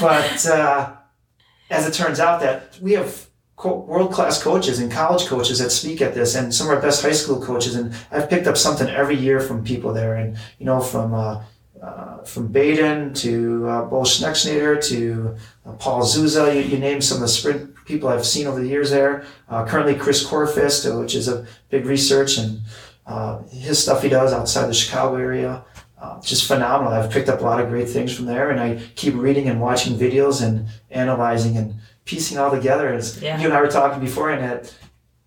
But uh, as it turns out, that we have world-class coaches and college coaches that speak at this, and some of our best high school coaches, and I've picked up something every year from people there. And, you know, from uh, uh, from Baden to uh, Bo Schnecksnader to uh, Paul Zuza, you, you name some of the sprint people I've seen over the years there. Uh, currently Chris Korfist, which is a big research and Uh, his stuff he does outside the Chicago area, uh, just phenomenal. I've picked up a lot of great things from there, and I keep reading and watching videos and analyzing and piecing all together. As yeah. you and I were talking before, and that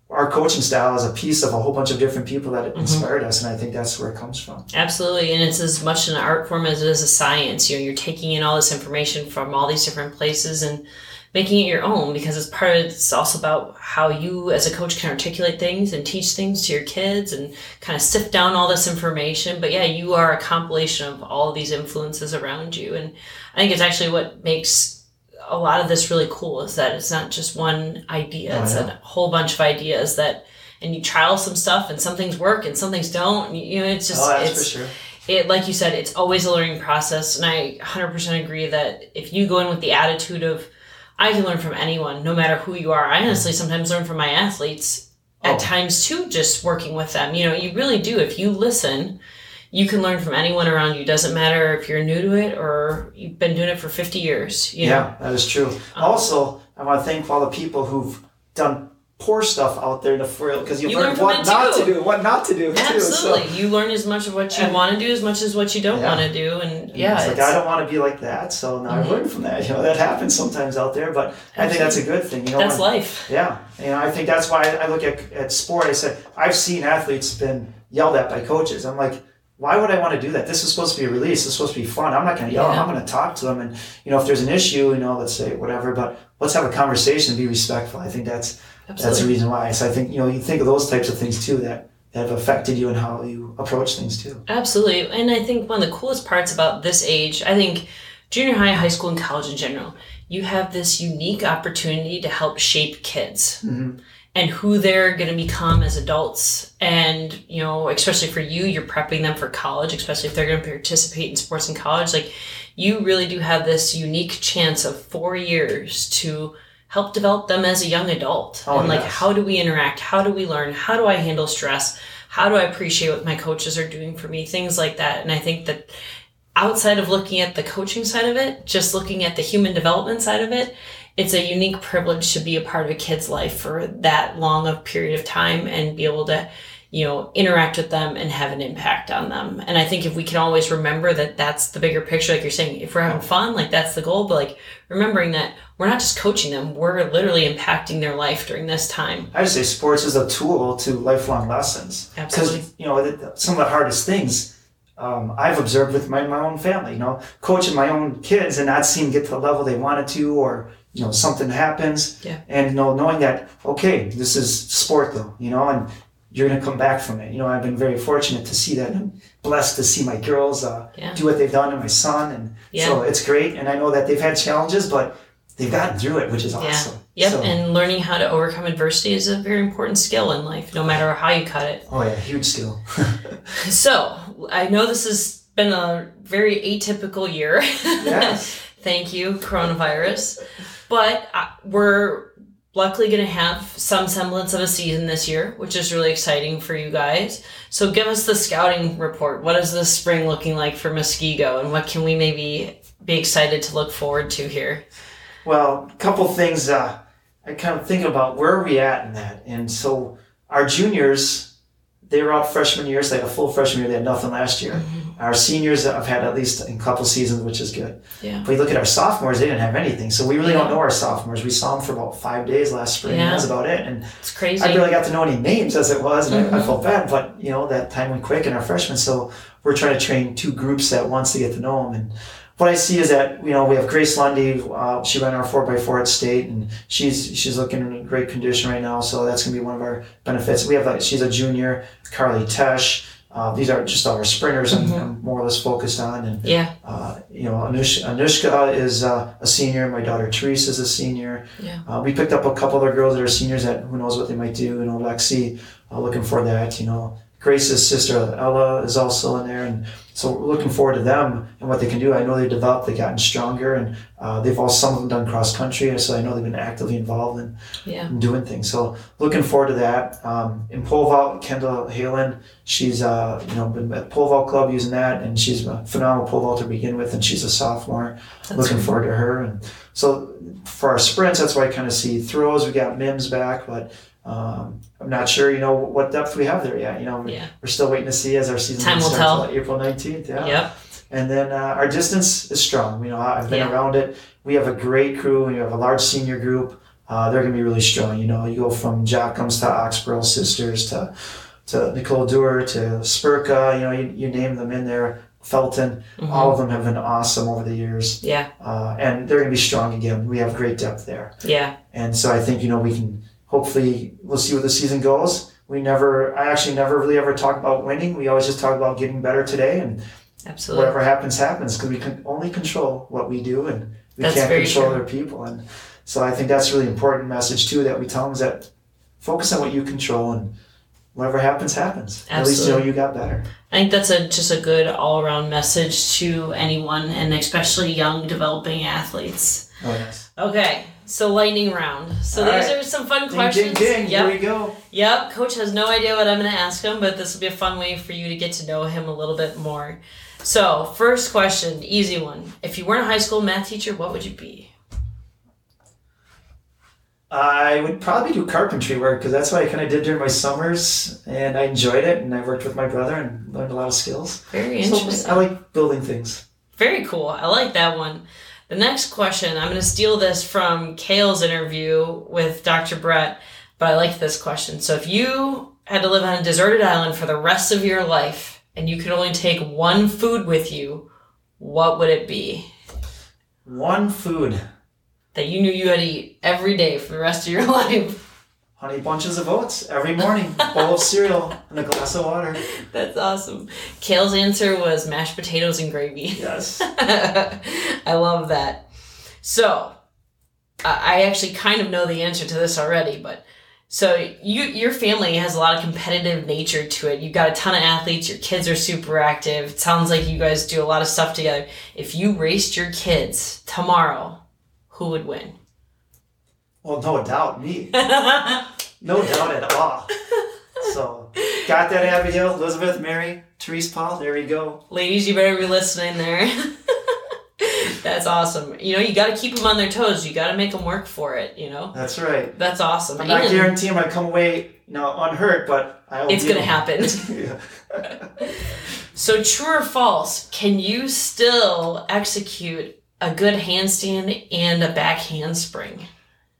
our coaching style is a piece of a whole bunch of different people that mm-hmm. inspired us, and I think that's where it comes from. Absolutely, and it's as much an art form as it is a science. You know, you're taking in all this information from all these different places and making it your own, because it's part of, it's also about how you as a coach can articulate things and teach things to your kids and kind of sift down all this information. But yeah, you are a compilation of all of these influences around you. And I think it's actually what makes a lot of this really cool, is that it's not just one idea. Oh, it's yeah. a whole bunch of ideas that, and you trial some stuff and some things work and some things don't. And, you know, it's just, oh, it's, for sure. It, like you said, it's always a learning process. And I one hundred percent agree that if you go in with the attitude of, I can learn from anyone, no matter who you are. I honestly sometimes learn from my athletes at oh. times too, just working with them. You know, you really do. If you listen, you can learn from anyone around you. Doesn't matter if you're new to it or you've been doing it for fifty years. You yeah, know? That is true. Um, also, I want to thank all the people who've done poor stuff out there in the field, because you, you learn, learn what not to do, what not to do. Absolutely. Too, so. You learn as much of what you and, want to do as much as what you don't yeah. want to do. And, and yeah, it's like, it's, I don't want to be like that, so now mm-hmm. I learn from that. You know, that happens sometimes out there, but absolutely. I think that's a good thing. You know, that's when, life. Yeah. You know, I think that's why I look at, at sport. I said, I've seen athletes been yelled at by coaches. I'm like, why would I want to do that? This is supposed to be a release. This is supposed to be fun. I'm not going to yell. Yeah. I'm going to talk to them. And, you know, if there's an issue, you know, let's say whatever, but let's have a conversation and be respectful. I think that's, Absolutely. That's the reason why. So I think, you know, you think of those types of things too that have affected you and how you approach things too. Absolutely. And I think one of the coolest parts about this age, I think junior high, high school, and college in general, you have this unique opportunity to help shape kids mm-hmm. and who they're going to become as adults. And, you know, especially for you, you're prepping them for college, especially if they're going to participate in sports in college. Like, you really do have this unique chance of four years to help develop them as a young adult. Oh, and like, yes. How do we interact? How do we learn? How do I handle stress? How do I appreciate what my coaches are doing for me? Things like that. And I think that outside of looking at the coaching side of it, just looking at the human development side of it, it's a unique privilege to be a part of a kid's life for that long of period of time and be able to, you know, interact with them and have an impact on them. And I think if we can always remember that that's the bigger picture, like you're saying, if we're having fun, like that's the goal, but like remembering that we're not just coaching them, we're literally impacting their life during this time. I just say sports is a tool to lifelong lessons. Absolutely. Because, you know, some of the hardest things um, I've observed with my, my own family, you know, coaching my own kids and not seeing them get to the level they wanted to, or, you know, something happens yeah. and, you know, knowing that, okay, this is sport though, you know, and you're going to come back from it. You know, I've been very fortunate to see that, and blessed to see my girls uh, yeah. do what they've done, and my son. And yeah. so it's great. And I know that they've had challenges, but they've gotten through it, which is awesome. Yeah. Yep. So, and learning how to overcome adversity is a very important skill in life, no matter how you cut it. Oh yeah. Huge skill. So I know this has been a very atypical year. Yes. Thank you, coronavirus. But we're luckily going to have some semblance of a season this year, which is really exciting for you guys. So give us the scouting report. What is this spring looking like for Muskego, and what can we maybe be excited to look forward to here? Well, a couple things uh, I kind of think about where are we at in that. And so our juniors, they were out freshman year, so they had a full freshman year. They had nothing last year. Mm-hmm. Our seniors have had at least a couple seasons, which is good. Yeah. But you look at our sophomores, they didn't have anything. So we really yeah. don't know our sophomores. We saw them for about five days last spring. Yeah. And that's about it. And it's crazy. I barely got to know any names as it was, and mm-hmm. I, I felt bad. But, you know, that time went quick in our freshmen. So we're trying to train two groups at once to get to know them. And what I see is that, you know, we have Grace Lundy. Uh, she ran our four by four at state, and she's she's looking in great condition right now. So that's going to be one of our benefits. We have, like, she's a junior, Carly Tesh. Uh, these are just all our sprinters I'm, mm-hmm. I'm more or less focused on. And, yeah. uh, you know, Anush, Anushka is uh, a senior. My daughter Therese is a senior. Yeah. Uh, we picked up a couple other girls that are seniors that who knows what they might do. You know, Lexi, uh, looking for that, you know. Grace's sister Ella is also in there, and so we're looking forward to them and what they can do. I know they've developed, they've gotten stronger, and uh, they've all, some of them done cross country, so I know they've been actively involved in, yeah. in doing things. So looking forward to that. Um, in pole vault, Kendall Halen, she's uh, you know been at pole vault club using that, and she's a phenomenal pole vault to begin with, and she's a sophomore. That's looking cool. forward to her. And so for our sprints, that's why I kind of see throws. We got Mims back, but Um, I'm not sure, you know, what depth we have there yet. You know, yeah. we're still waiting to see as our season Time will starts tell. April nineteenth. Yeah. Yep. And then uh, our distance is strong. You know, I've been yeah. around it. We have a great crew. We have a large senior group. Uh, they're going to be really strong. You know, you go from Jockums to Oxborough Sisters to to Nicole Dewar to Spurka. You know, you, you name them in there. Felton. Mm-hmm. All of them have been awesome over the years. Yeah. Uh, and they're going to be strong again. We have great depth there. Yeah. And so I think, you know, we can. Hopefully, we'll see where the season goes. We never, I actually never really ever talk about winning. We always just talk about getting better today, and absolutely whatever happens, happens, because we can only control what we do, and we that's can't control true. Other people. And so I think that's a really important message, too, that we tell them is that focus on what you control, and whatever happens, happens. Absolutely. At least you know you got better. I think that's a just a good all-around message to anyone, and especially young, developing athletes. Oh, yes. Okay. So lightning round. So all these right. are some fun questions. Ding, ding, ding. Yep. Here we go. Yep. Coach has no idea what I'm going to ask him, but this will be a fun way for you to get to know him a little bit more. So first question, easy one. If you weren't a high school math teacher, what would you be? I would probably do carpentry work, because that's what I kind of did during my summers, and I enjoyed it, and I worked with my brother and learned a lot of skills. Very interesting. So I like building things. Very cool. I like that one. The next question, I'm going to steal this from Kale's interview with Doctor Brett, but I like this question. So if you had to live on a deserted island for the rest of your life and you could only take one food with you, what would it be? One food. That you knew you had to eat every day for the rest of your life. Honey Bunches of Oats every morning, bowl of cereal, and a glass of water. That's awesome. Kale's answer was mashed potatoes and gravy. Yes. I love that. So, uh, I actually kind of know the answer to this already, but so you your family has a lot of competitive nature to it. You've got a ton of athletes. Your kids are super active. It sounds like you guys do a lot of stuff together. If you raced your kids tomorrow, who would win? Well, no doubt me. No doubt at all. So, got that, Abigail, Elizabeth, Mary, Therese, Paul. There we go. Ladies, you better be listening there. That's awesome. You know, you got to keep them on their toes. You got to make them work for it, you know? That's right. That's awesome. I'm not guaranteeing I come away, you know, unhurt, but I'll It's going to happen. So, true or false, can you still execute a good handstand and a back handspring?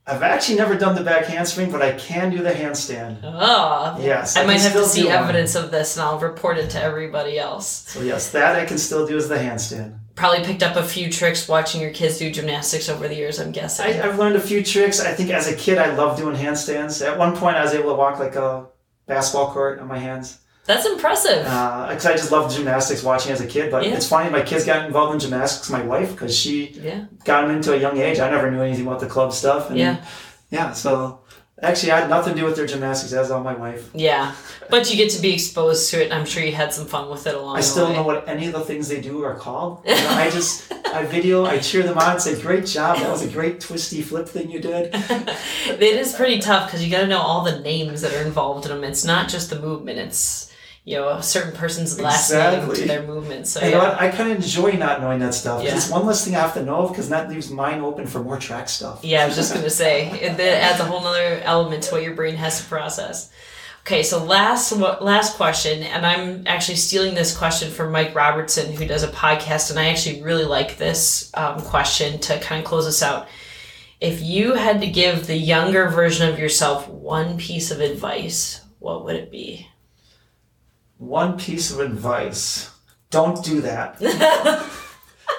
I've actually never done the back handspring, but I can do the handstand. Oh. Yes. I, I might have to see evidence one. Of this, and I'll report it to everybody else. So, yes, that I can still do is the handstand. Probably picked up a few tricks watching your kids do gymnastics over the years, I'm guessing. I, I've learned a few tricks. I think as a kid, I loved doing handstands. At one point, I was able to walk like a basketball court on my hands. That's impressive. Because uh, I just loved gymnastics watching as a kid. But yeah. It's funny, my kids got involved in gymnastics, my wife, because she yeah. got them into a young age. I never knew anything about the club stuff. And yeah. Yeah, so actually I had nothing to do with their gymnastics. That was all my wife. Yeah, but you get to be exposed to it, and I'm sure you had some fun with it along I the way. I still don't know what any of the things they do are called. You know, I just, I video, I cheer them on and say, great job, that was a great twisty flip thing you did. It is pretty tough, because you got to know all the names that are involved in them. It's not just the movement, it's... you know, a certain person's last exactly. name to their movement. So, and yeah. I, I kind of enjoy not knowing that stuff. Yeah. It's one less thing I have to know, because that leaves mine open for more track stuff. Yeah, I was just going to say, it adds a whole other element to what your brain has to process. Okay, so last last question, and I'm actually stealing this question from Mike Robertson, who does a podcast, and I actually really like this um, question to kind of close us out. If you had to give the younger version of yourself one piece of advice, what would it be? One piece of advice. Don't do that.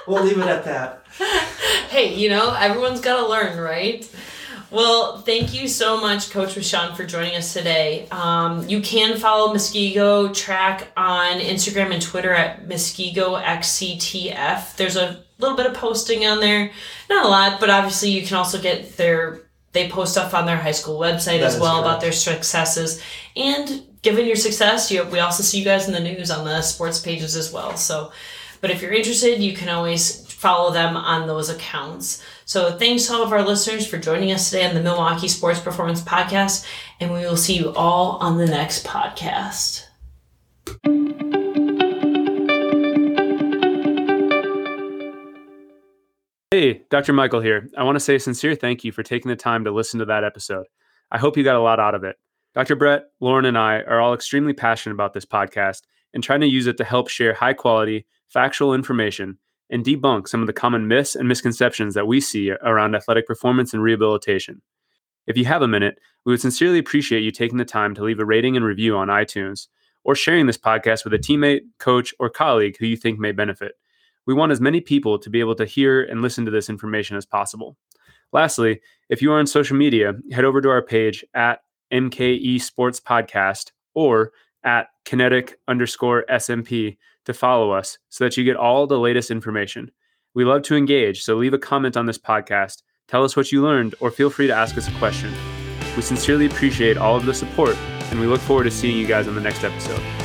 We'll leave it at that. Hey, you know, everyone's got to learn, right? Well, thank you so much, Coach Michaud, for joining us today. Um, you can follow Muskego Track on Instagram and Twitter at Muskego X C T F. There's a little bit of posting on there. Not a lot, but obviously you can also get their... they post stuff on their high school website that as well about their successes. And given your success, you, we also see you guys in the news on the sports pages as well. So, but if you're interested, you can always follow them on those accounts. So thanks to all of our listeners for joining us today on the Milwaukee Sports Performance Podcast. And we will see you all on the next podcast. Hey, Doctor Michael here. I want to say a sincere thank you for taking the time to listen to that episode. I hope you got a lot out of it. Doctor Brett, Lauren, and I are all extremely passionate about this podcast and trying to use it to help share high-quality, factual information and debunk some of the common myths and misconceptions that we see around athletic performance and rehabilitation. If you have a minute, we would sincerely appreciate you taking the time to leave a rating and review on iTunes or sharing this podcast with a teammate, coach, or colleague who you think may benefit. We want as many people to be able to hear and listen to this information as possible. Lastly, if you are on social media, head over to our page at M K E Sports Podcast or at kinetic underscore S M P to follow us so that you get all the latest information. We love to engage, so leave a comment on this podcast, tell us what you learned, or feel free to ask us a question. We sincerely appreciate all of the support, and we look forward to seeing you guys on the next episode.